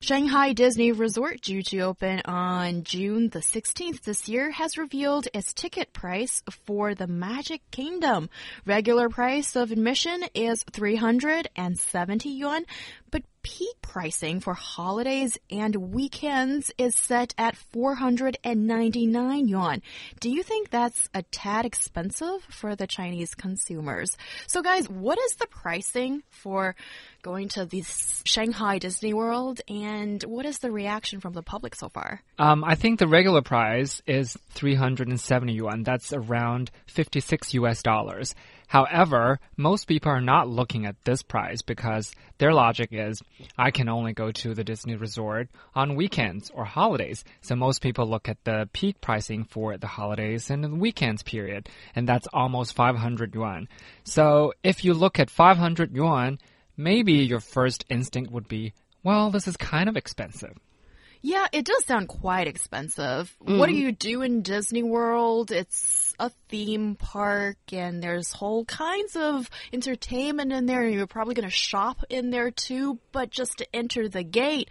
Shanghai Disney Resort, due to open on June the 16th this year, has revealed its ticket price for the Magic Kingdom. Regular price of admission is 370 yuan, but peak pricing for holidays and weekends is set at 499 yuan. Do you think that's a tad expensive for the Chinese consumers? So guys, what is the pricing for going to the Shanghai Disney World, and what is the reaction from the public so far? I think the regular price is 370 yuan. That's around $56. However, most people are not looking at this price because their logic is, I can only go to the Disney Resort on weekends or holidays. So most people look at the peak pricing for the holidays and the weekends period, and that's almost 500 yuan. So if you look at 500 yuan, maybe your first instinct would be, well, this is kind of expensive.Yeah, it does sound quite expensive. Mm. What do you do in Disney World? It's a theme park, and there's whole kinds of entertainment in there. You're probably going to shop in there too, but just to enter the gate,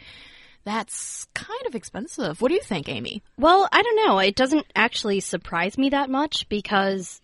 that's kind of expensive. What do you think, Amy? Well, I don't know. It doesn't actually surprise me that much because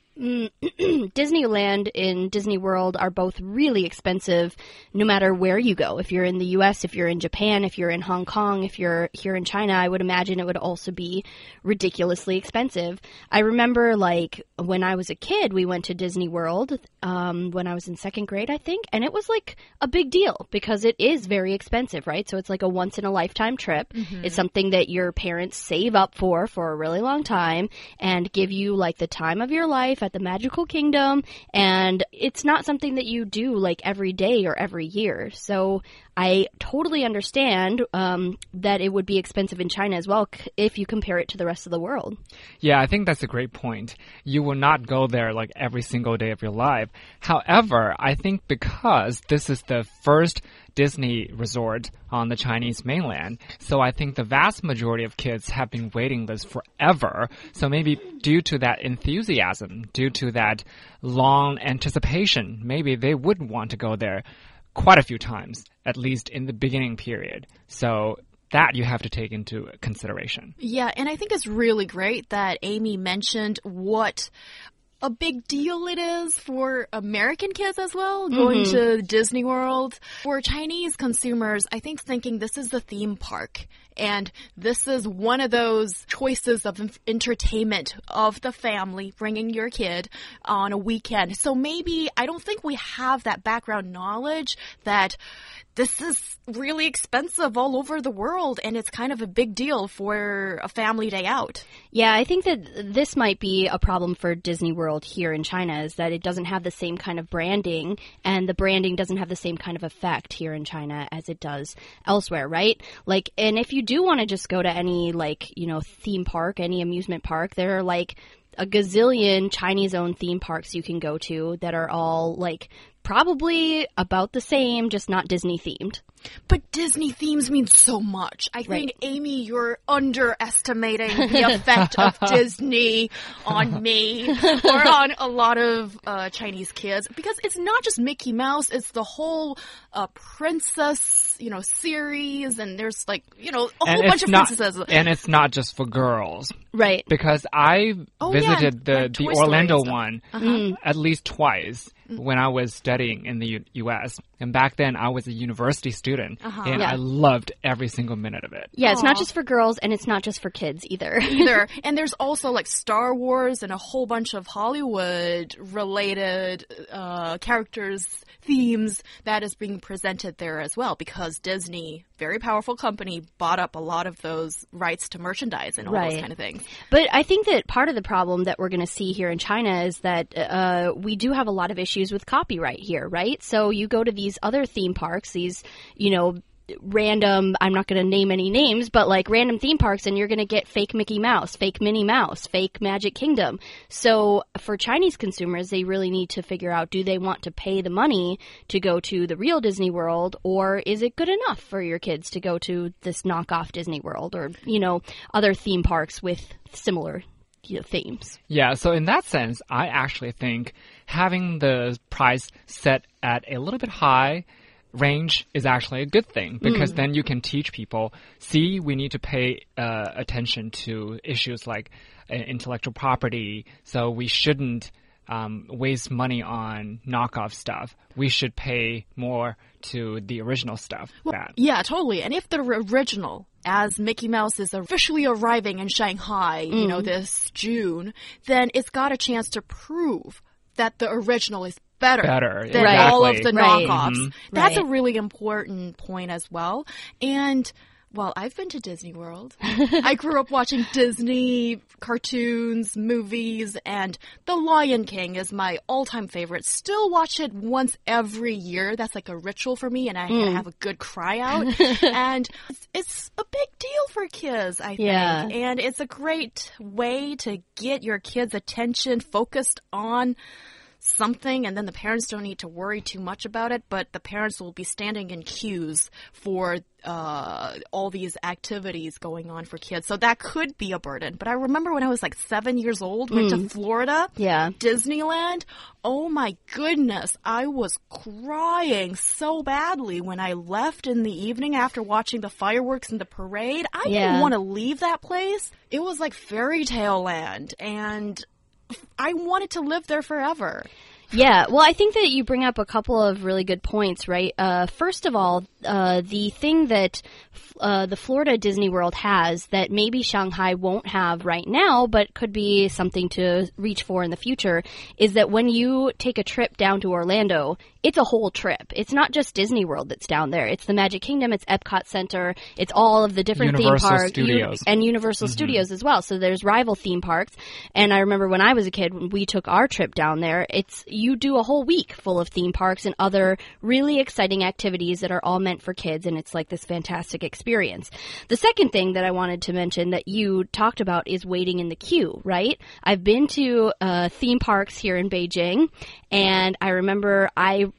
Disneyland and Disney World are both really expensive no matter where you go. If you're in the U.S., if you're in Japan, if you're in Hong Kong, if you're here in China, I would imagine it would also be ridiculously expensive. I remember, like, when I was a kid, we went to Disney World when I was in second grade, I think, and it was, like, a big deal because it is very expensive, right? So it's like a once-in-a-lifetime trip. Mm-hmm. It's something that your parents save up for a really long time and give you, like, the time of your life at the Magical Kingdom, and it's not something that you do like every day or every year. So I totally understand that it would be expensive in China as well if you compare it to the rest of the world. Yeah, I think that's a great point. You will not go there like every single day of your life. However, I think because this is the first Disney resort on the Chinese mainland, so I think the vast majority of kids have been waiting lists forever. So maybe due to that enthusiasm, due to that long anticipation, maybe they would want to go there quite a few times, at least in the beginning period. So that you have to take into consideration. Yeah, and I think it's really great that Amy mentioned what a big deal it is for American kids as well, going mm-hmm. to Disney World. For Chinese consumers, I think thinking this is the theme park, and this is one of those choices of entertainment of the family, bringing your kid on a weekend. So maybe I don't think we have that background knowledge that this is really expensive all over the world, and it's kind of a big deal for a family day out. Yeah, I think that this might be a problem for Disney World here in China, is that it doesn't have the same kind of branding, and the branding doesn't have the same kind of effect here in China as it does elsewhere, right? Like, and if you do want to just go to any, like, you know, theme park, any amusement park, there are, like, a gazillion Chinese-owned theme parks you can go to that are all, like, probably about the same, just not Disney-themed. But Disney-themes mean so much. I think, Amy, you're underestimating the effect of Disney on me or on a lot of Chinese kids. Because it's not just Mickey Mouse, it's the whole princess, you know, series, and there's, like, you know, a whole bunch of princesses. And it's not just for girls. Right. Because I visited the Orlando one at least twice when I was studying in the U.S., and back then I was a university student, and I loved every single minute of it. Yeah, it's not just for girls, and it's not just for kids either. And there's also, like, Star Wars and a whole bunch of Hollywood-related characters, themes that is being presented there as well, because Disney, very powerful company, bought up a lot of those rights to merchandise and all those kind of things. But I think that part of the problem that we're going to see here in China is that we do have a lot of issues with copyright here, right? So you go to these other theme parks, these, you know, random, I'm not going to name any names, but like random theme parks, and you're going to get fake Mickey Mouse, fake Minnie Mouse, fake Magic Kingdom. So for Chinese consumers, they really need to figure out, do they want to pay the money to go to the real Disney World, or is it good enough for your kids to go to this knockoff Disney World, or, you know, other theme parks with similar themes? Yeah, so in that sense, I actually think having the price set at a little bit high range is actually a good thing, because then you can teach people, see, we need to pay attention to issues like intellectual property, so we shouldn't waste money on knockoff stuff. We should pay more to the original stuff. Well, yeah, totally. And if the original, as Mickey Mouse is officially arriving in Shanghai, you know, this June, then it's got a chance to prove that the original is better than all of the knockoffs. That's a really important point as well. And well, I've been to Disney World. I grew up watching Disney cartoons, movies, and The Lion King is my all-time favorite. Still watch it once every year. That's like a ritual for me, and I have a good cry out. And it's a big deal for kids, I think. And it's a great way to get your kids' attention focused on something, and then the parents don't need to worry too much about it, but the parents will be standing in queues for all these activities going on for kids. So that could be a burden. But I remember when I was like 7 years old, went to Florida, Disneyland. Oh my goodness, I was crying so badly when I left in the evening after watching the fireworks and the parade. I didn't want to leave that place. It was like fairy tale land, and I wanted to live there forever. Yeah, well, I think that you bring up a couple of really good points, right? First of all, the thing that the Florida Disney World has that maybe Shanghai won't have right now, but could be something to reach for in the future, is that when you take a trip down to Orlando, it's a whole trip. It's not just Disney World that's down there. It's the Magic Kingdom, it's Epcot Center, it's all of the different theme parks. And Universal Studios as well. So there's rival theme parks. And I remember when I was a kid, when we took our trip down there, you do a whole week full of theme parks and other really exciting activities that are all meant for kids, and it's like this fantastic experience. The second thing that I wanted to mention that you talked about is waiting in the queue, right? I've been to theme parks here in Beijing, and I remember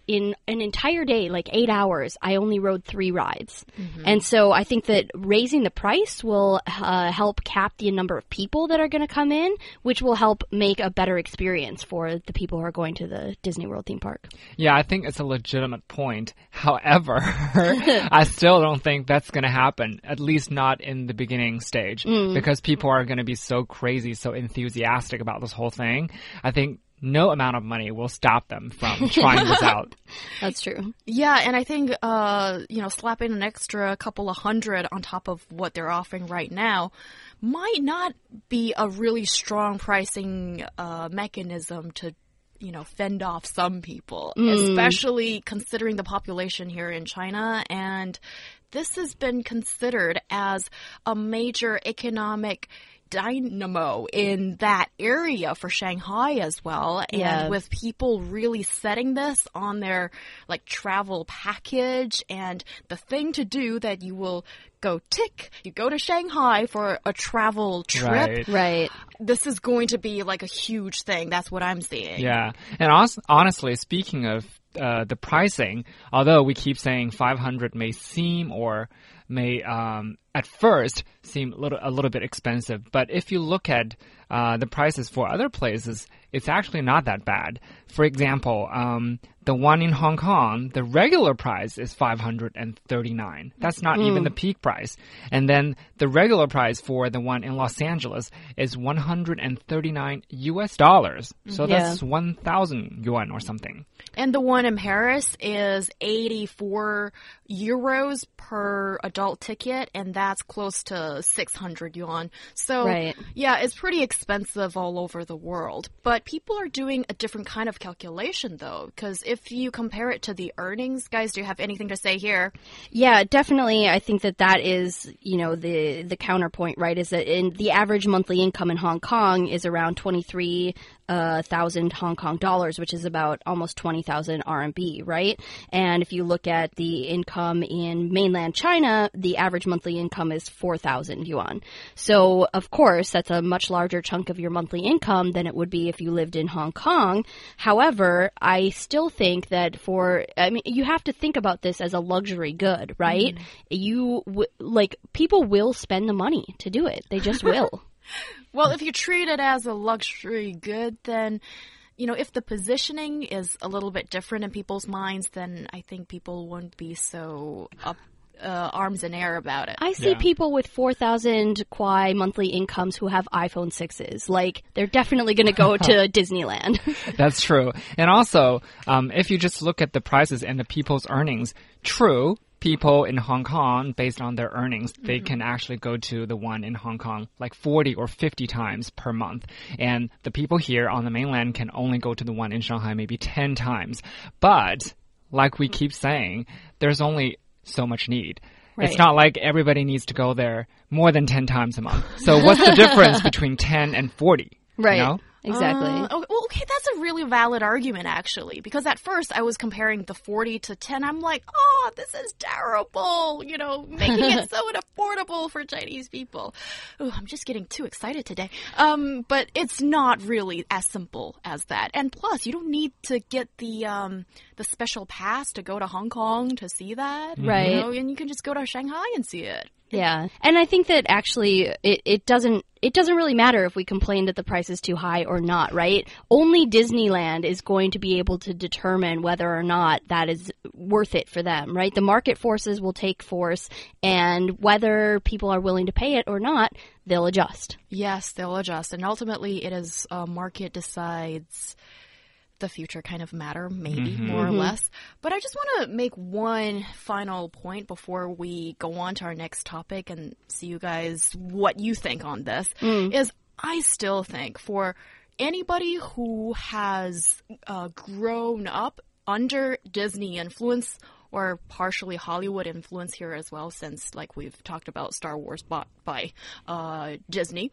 in an entire day, like 8 hours, I only rode 3 rides. And so I think that raising the price will help cap the number of people that are going to come in, which will help make a better experience for the people who are going to the Disney World theme park. Yeah, I think it's a legitimate point. However, I still don't think that's going to happen, at least not in the beginning stage, because people are going to be so crazy, so enthusiastic about this whole thing. I think no amount of money will stop them from trying this out. That's true. Yeah, and I think, slapping an extra couple of hundred on top of what they're offering right now might not be a really strong pricing mechanism to fend off some people, especially considering the population here in China. And this has been considered as a major economic dynamo in that area for Shanghai as well. And with people really setting this on their like travel package and the thing to do that you will you go to Shanghai for a travel trip. Right. This is going to be like a huge thing. That's what I'm seeing. Yeah. And honestly, speaking of the pricing, although we keep saying 500 may seem or may at first seem a little bit expensive, but if you look at the prices for other places, it's actually not that bad. For example, the one in Hong Kong, the regular price is 539. That's not even the peak price. And then the regular price for the one in Los Angeles is $139. So that's 1,000 yuan or something. And the one in Paris is 84 euros per adult ticket, and that's close to 600 yuan. So, yeah, it's pretty expensive all over the world. But people are doing a different kind of calculation, though, because if you compare it to the earnings, guys, do you have anything to say here? Yeah, definitely. I think that is, the counterpoint, right, is that the average monthly income in Hong Kong is around 23 1,000 Hong Kong dollars, which is about almost 20,000 RMB, right? And if you look at the income in mainland China, the average monthly income is 4,000 yuan. So, of course, that's a much larger chunk of your monthly income than it would be if you lived in Hong Kong. However, I still think that you have to think about this as a luxury good, right? Mm. People will spend the money to do it. They just will. Well, if you treat it as a luxury good, then, you know, if the positioning is a little bit different in people's minds, then I think people won't be so arms in air about it. I see people with 4,000 kwai monthly incomes who have iPhone 6s. Like, they're definitely going to go to Disneyland. That's true. And also, if you just look at the prices and the people's earnings, true, people in Hong Kong, based on their earnings, they can actually go to the one in Hong Kong like 40 or 50 times per month. And the people here on the mainland can only go to the one in Shanghai maybe 10 times. But, like we keep saying, there's only so much need. Right. It's not like everybody needs to go there more than 10 times a month. So what's the difference between 10 and 40? Right. You know? Exactly. Okay, that's a really valid argument, actually, because at first I was comparing the 40 to 10. I'm like, oh, this is terrible, you know, making it so unaffordable for Chinese people. Ooh, I'm just getting too excited today. But it's not really as simple as that. And plus, you don't need to get the special pass to go to Hong Kong to see that. Right. You know, and you can just go to Shanghai and see it. Yeah. And I think that actually it doesn't really matter if we complain that the price is too high or not, right? Only Disneyland is going to be able to determine whether or not that is worth it for them, right? The market forces will take force, and whether people are willing to pay it or not, they'll adjust. Yes, they'll adjust. And ultimately, it is market decides the future kind of matter, maybe, more or less. But I just want to make one final point before we go on to our next topic and see you guys what you think on this, is I still think for anybody who has grown up under Disney influence or partially Hollywood influence here as well, since, like, we've talked about Star Wars bought by Disney,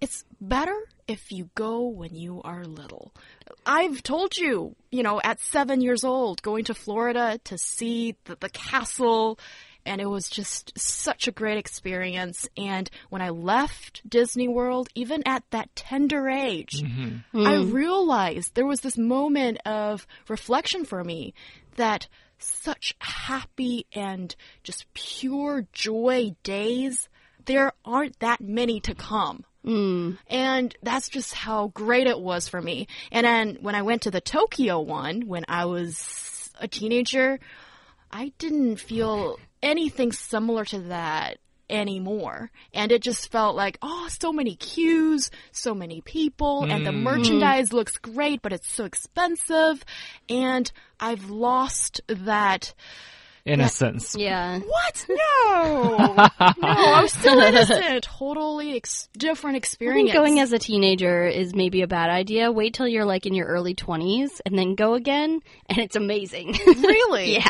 it's better if you go when you are little. I've told you, you know, at 7 years old, going to Florida to see the castle, and it was just such a great experience. And when I left Disney World, even at that tender age, I realized there was this moment of reflection for me that such happy and just pure joy days, there aren't that many to come. And that's just how great it was for me. And then when I went to the Tokyo one, when I was a teenager, I didn't feel anything similar to that anymore. And it just felt like, oh, so many queues, so many people, and the merchandise looks great, but it's so expensive. And I've lost that innocence. Yeah. What? No, I'm still innocent. Totally different experience. I think going as a teenager is maybe a bad idea. Wait till you're like in your early 20s and then go again, and it's amazing. Really? Yeah.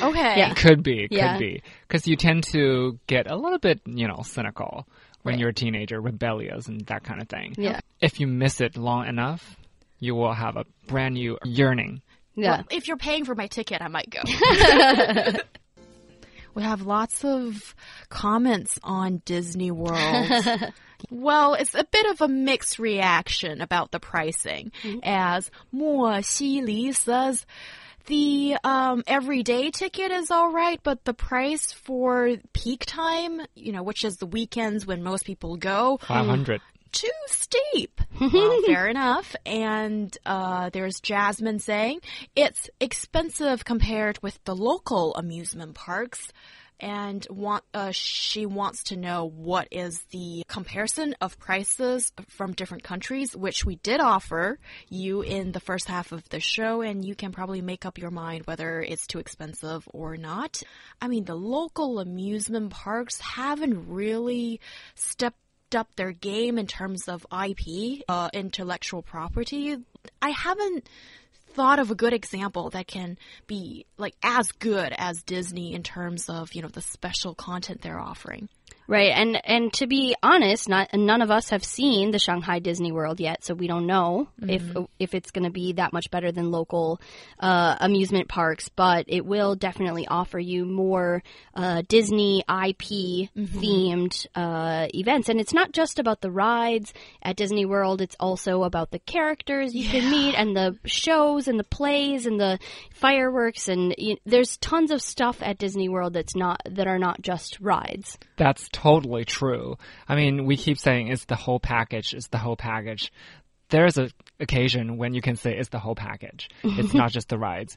Okay. Yeah. Could be. Because you tend to get a little bit, you know, cynical when you're a teenager, rebellious and that kind of thing. Yeah. If you miss it long enough, you will have a brand new yearning. Yeah. Well, if you're paying for my ticket, I might go. We have lots of comments on Disney World. Well, it's a bit of a mixed reaction about the pricing. As Mo Xi Li says, the everyday ticket is all right, but the price for peak time, you know, which is the weekends when most people go, 500. Too steep. Well, fair enough. And there's Jasmine saying it's expensive compared with the local amusement parks, and she wants to know what is the comparison of prices from different countries, which we did offer you in the first half of the show, and you can probably make up your mind whether it's too expensive or not. I mean, the local amusement parks haven't really stepped up their game in terms of IP, intellectual property. I haven't thought of a good example that can be like as good as Disney in terms of, you know, the special content they're offering. Right. And to be honest, none of us have seen the Shanghai Disney World yet, so we don't know if it's going to be that much better than local amusement parks, but it will definitely offer you more Disney IP-themed events. And it's not just about the rides at Disney World. It's also about the characters you can meet and the shows and the plays and the fireworks. And there's tons of stuff at Disney World that are not just rides. That's totally true. I mean, we keep saying it's the whole package, it's the whole package. There's an occasion when you can say it's the whole package. It's not just the rides.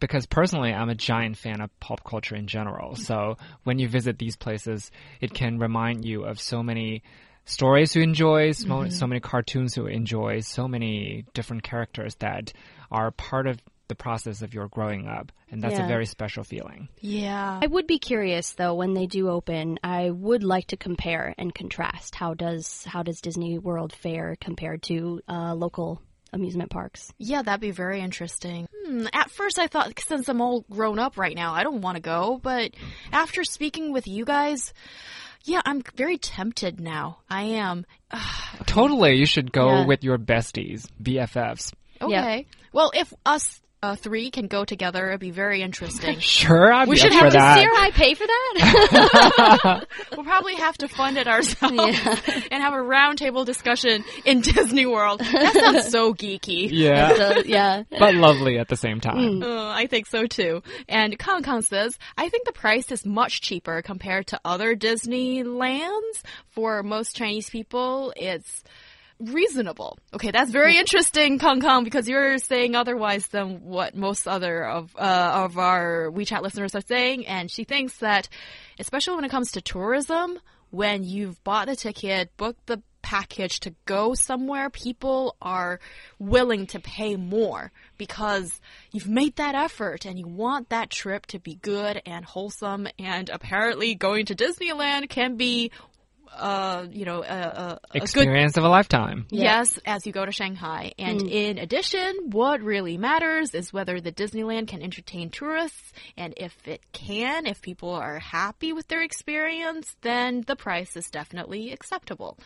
Because personally, I'm a giant fan of pop culture in general. So when you visit these places, it can remind you of so many stories you enjoy, so many cartoons you enjoy, so many different characters that are part of the process of your growing up. And that's a very special feeling. Yeah. I would be curious, though, when they do open, I would like to compare and contrast. How does Disney World fare compared to local amusement parks? Yeah, that'd be very interesting. At first, I thought, since I'm all grown up right now, I don't want to go. But after speaking with you guys... Yeah, I'm very tempted now. I am. Okay. Totally. You should go with your besties, BFFs. Okay. Yep. Well, if us three can go together, it'd be very interesting. Sure, I'd be up for that. We should have to see I pay for that. We'll probably have to fund it ourselves and have a roundtable discussion in Disney World. That sounds so geeky. Yeah. But lovely at the same time. I think so too. And Kang Kang says, I think the price is much cheaper compared to other Disneylands. For most Chinese people, it's... reasonable. Okay, that's very interesting, Kang Kang, because you're saying otherwise than what most other of our WeChat listeners are saying, and she thinks that, especially when it comes to tourism, when you've bought the ticket, booked the package to go somewhere, people are willing to pay more because you've made that effort and you want that trip to be good and wholesome, and apparently going to Disneyland can be experience of a lifetime. Yes, as you go to Shanghai. And in addition, what really matters is whether the Disneyland can entertain tourists. And if it can, if people are happy with their experience, then the price is definitely acceptable.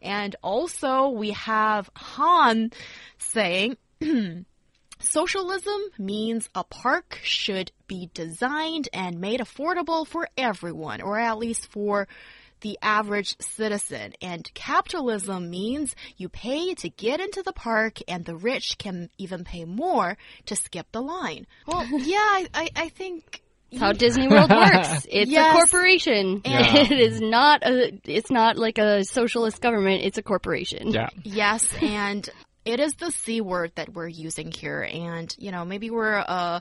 And also, we have Han saying... Socialism means a park should be designed and made affordable for everyone, or at least for the average citizen. And capitalism means you pay to get into the park, and the rich can even pay more to skip the line. Well, yeah, I think... That's how Disney World works. It's a corporation. Yeah. It is not it's not like a socialist government. It's a corporation. Yeah. Yes, and... It is the C word that we're using here, and, maybe we're a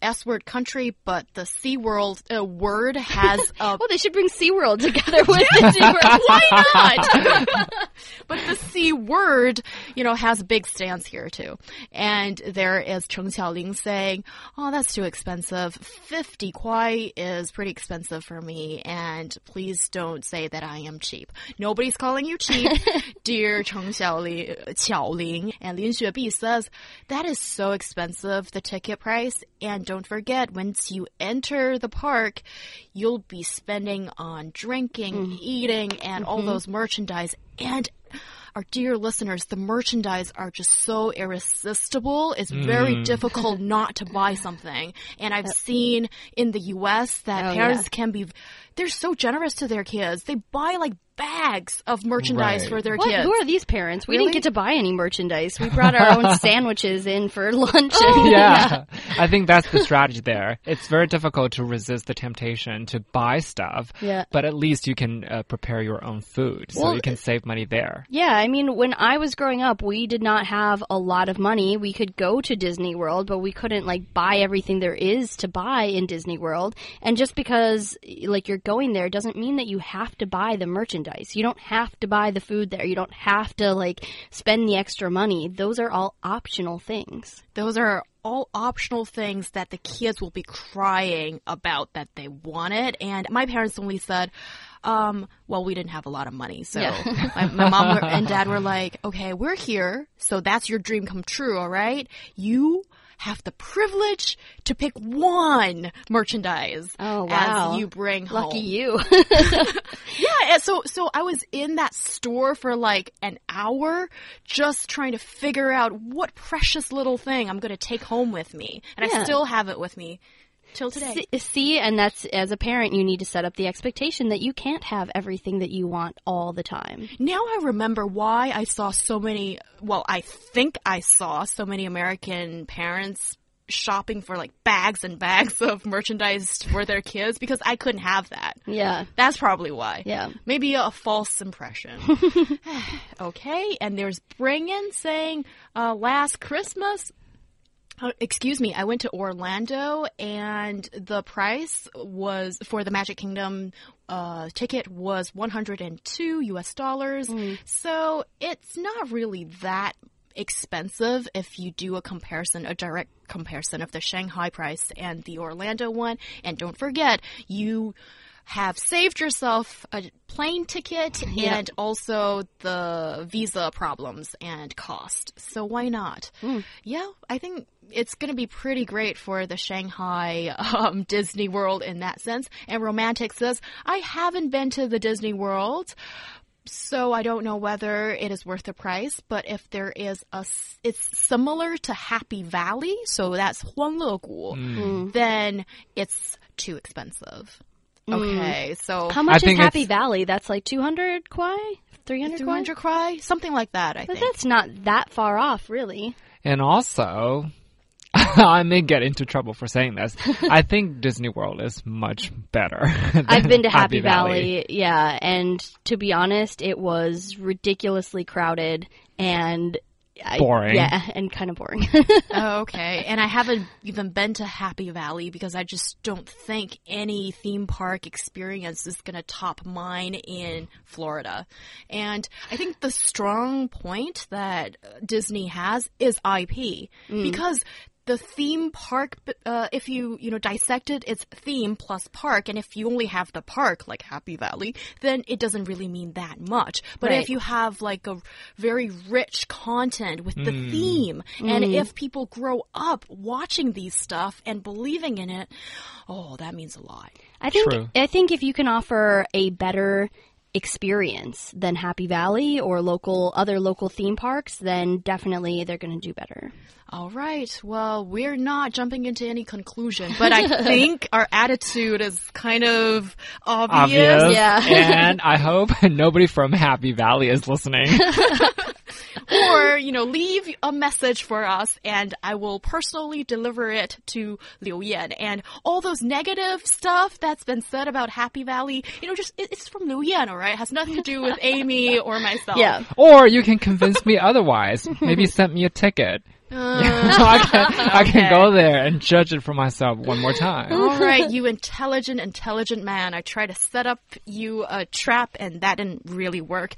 S-word country, but the C world word has a... Well, they should bring Sea World together with the C word. Why not? But the C word, has big stance here, too. And there is Cheng Xiaoling saying, oh, that's too expensive. 50 kwai is pretty expensive for me, and please don't say that I am cheap. Nobody's calling you cheap, dear Cheng Xiaoling. And Lin Xuebi says, that is so expensive, the ticket price, and don't forget, once you enter the park, you'll be spending on drinking, eating, and all those merchandise. And our dear listeners, the merchandise are just so irresistible. It's very difficult not to buy something. And I've seen in the U.S. that parents can be... They're so generous to their kids. They buy, bags of merchandise for their kids. Who are these parents? We didn't get to buy any merchandise. We brought our own sandwiches in for lunch. I think that's the strategy there. It's very difficult to resist the temptation to buy stuff, but at least you can prepare your own food, so you can save money there. Yeah, I mean, when I was growing up, we did not have a lot of money. We could go to Disney World, but we couldn't, buy everything there is to buy in Disney World. And just because, you're going there doesn't mean that you have to buy the merchandise. You don't have to buy the food there. You don't have to, spend the extra money. Those are all optional things. Those are all optional things that the kids will be crying about that they wanted. And my parents only said... we didn't have a lot of money, so my mom and dad were like, okay, we're here, so that's your dream come true, all right? You have the privilege to pick one merchandise as you bring home. Lucky you. Yeah, so I was in that store for like an hour just trying to figure out what precious little thing I'm going to take home with me. And I still have it with me. Till today. See, and that's, as a parent, you need to set up the expectation that you can't have everything that you want all the time. Now I remember why I saw so many, well, I think I saw so many American parents shopping for like bags and bags of merchandise for their kids because I couldn't have that. Yeah. That's probably why. Yeah. Maybe a false impression. Okay, and there's Bringen saying, last Christmas... Excuse me, I went to Orlando and the price was for the Magic Kingdom ticket was $102. So it's not really that expensive if you do a direct comparison of the Shanghai price and the Orlando one. And don't forget, you have saved yourself a plane ticket and also the visa problems and cost. So why not? Yeah, I think it's going to be pretty great for the Shanghai Disney World in that sense. And Romantic says, I haven't been to the Disney World, so I don't know whether it is worth the price, but if there is it's similar to Happy Valley, so that's Huanlegu, then it's too expensive. Okay, so... How much is Happy Valley? That's like 200 kwai? 300 kwai? Something like that, I think. But that's not that far off, really. And also, I may get into trouble for saying this. I think Disney World is much better. I've been to Happy Valley, yeah. And to be honest, it was ridiculously crowded and... boring. Yeah, and kind of boring. Okay. And I haven't even been to Happy Valley because I just don't think any theme park experience is going to top mine in Florida. And I think the strong point that Disney has is IP because the theme park, if you dissect it, it's theme plus park. And if you only have the park, like Happy Valley, then it doesn't really mean that much. But if you have like a very rich content with the theme, and if people grow up watching these stuff and believing in it, that means a lot. I think if you can offer a better experience than Happy Valley or other local theme parks, then definitely they're going to do better. All right. Well, we're not jumping into any conclusion, but I think our attitude is kind of obvious. Yeah. And I hope nobody from Happy Valley is listening. Or, leave a message for us and I will personally deliver it to Liu Yan. And all those negative stuff that's been said about Happy Valley, it's from Liu Yan, all right? It has nothing to do with Amy or myself. Yeah. Or you can convince me otherwise. Maybe send me a ticket. I can go there and judge it for myself one more time. All right, you intelligent man. I tried to set up you a trap and that didn't really work.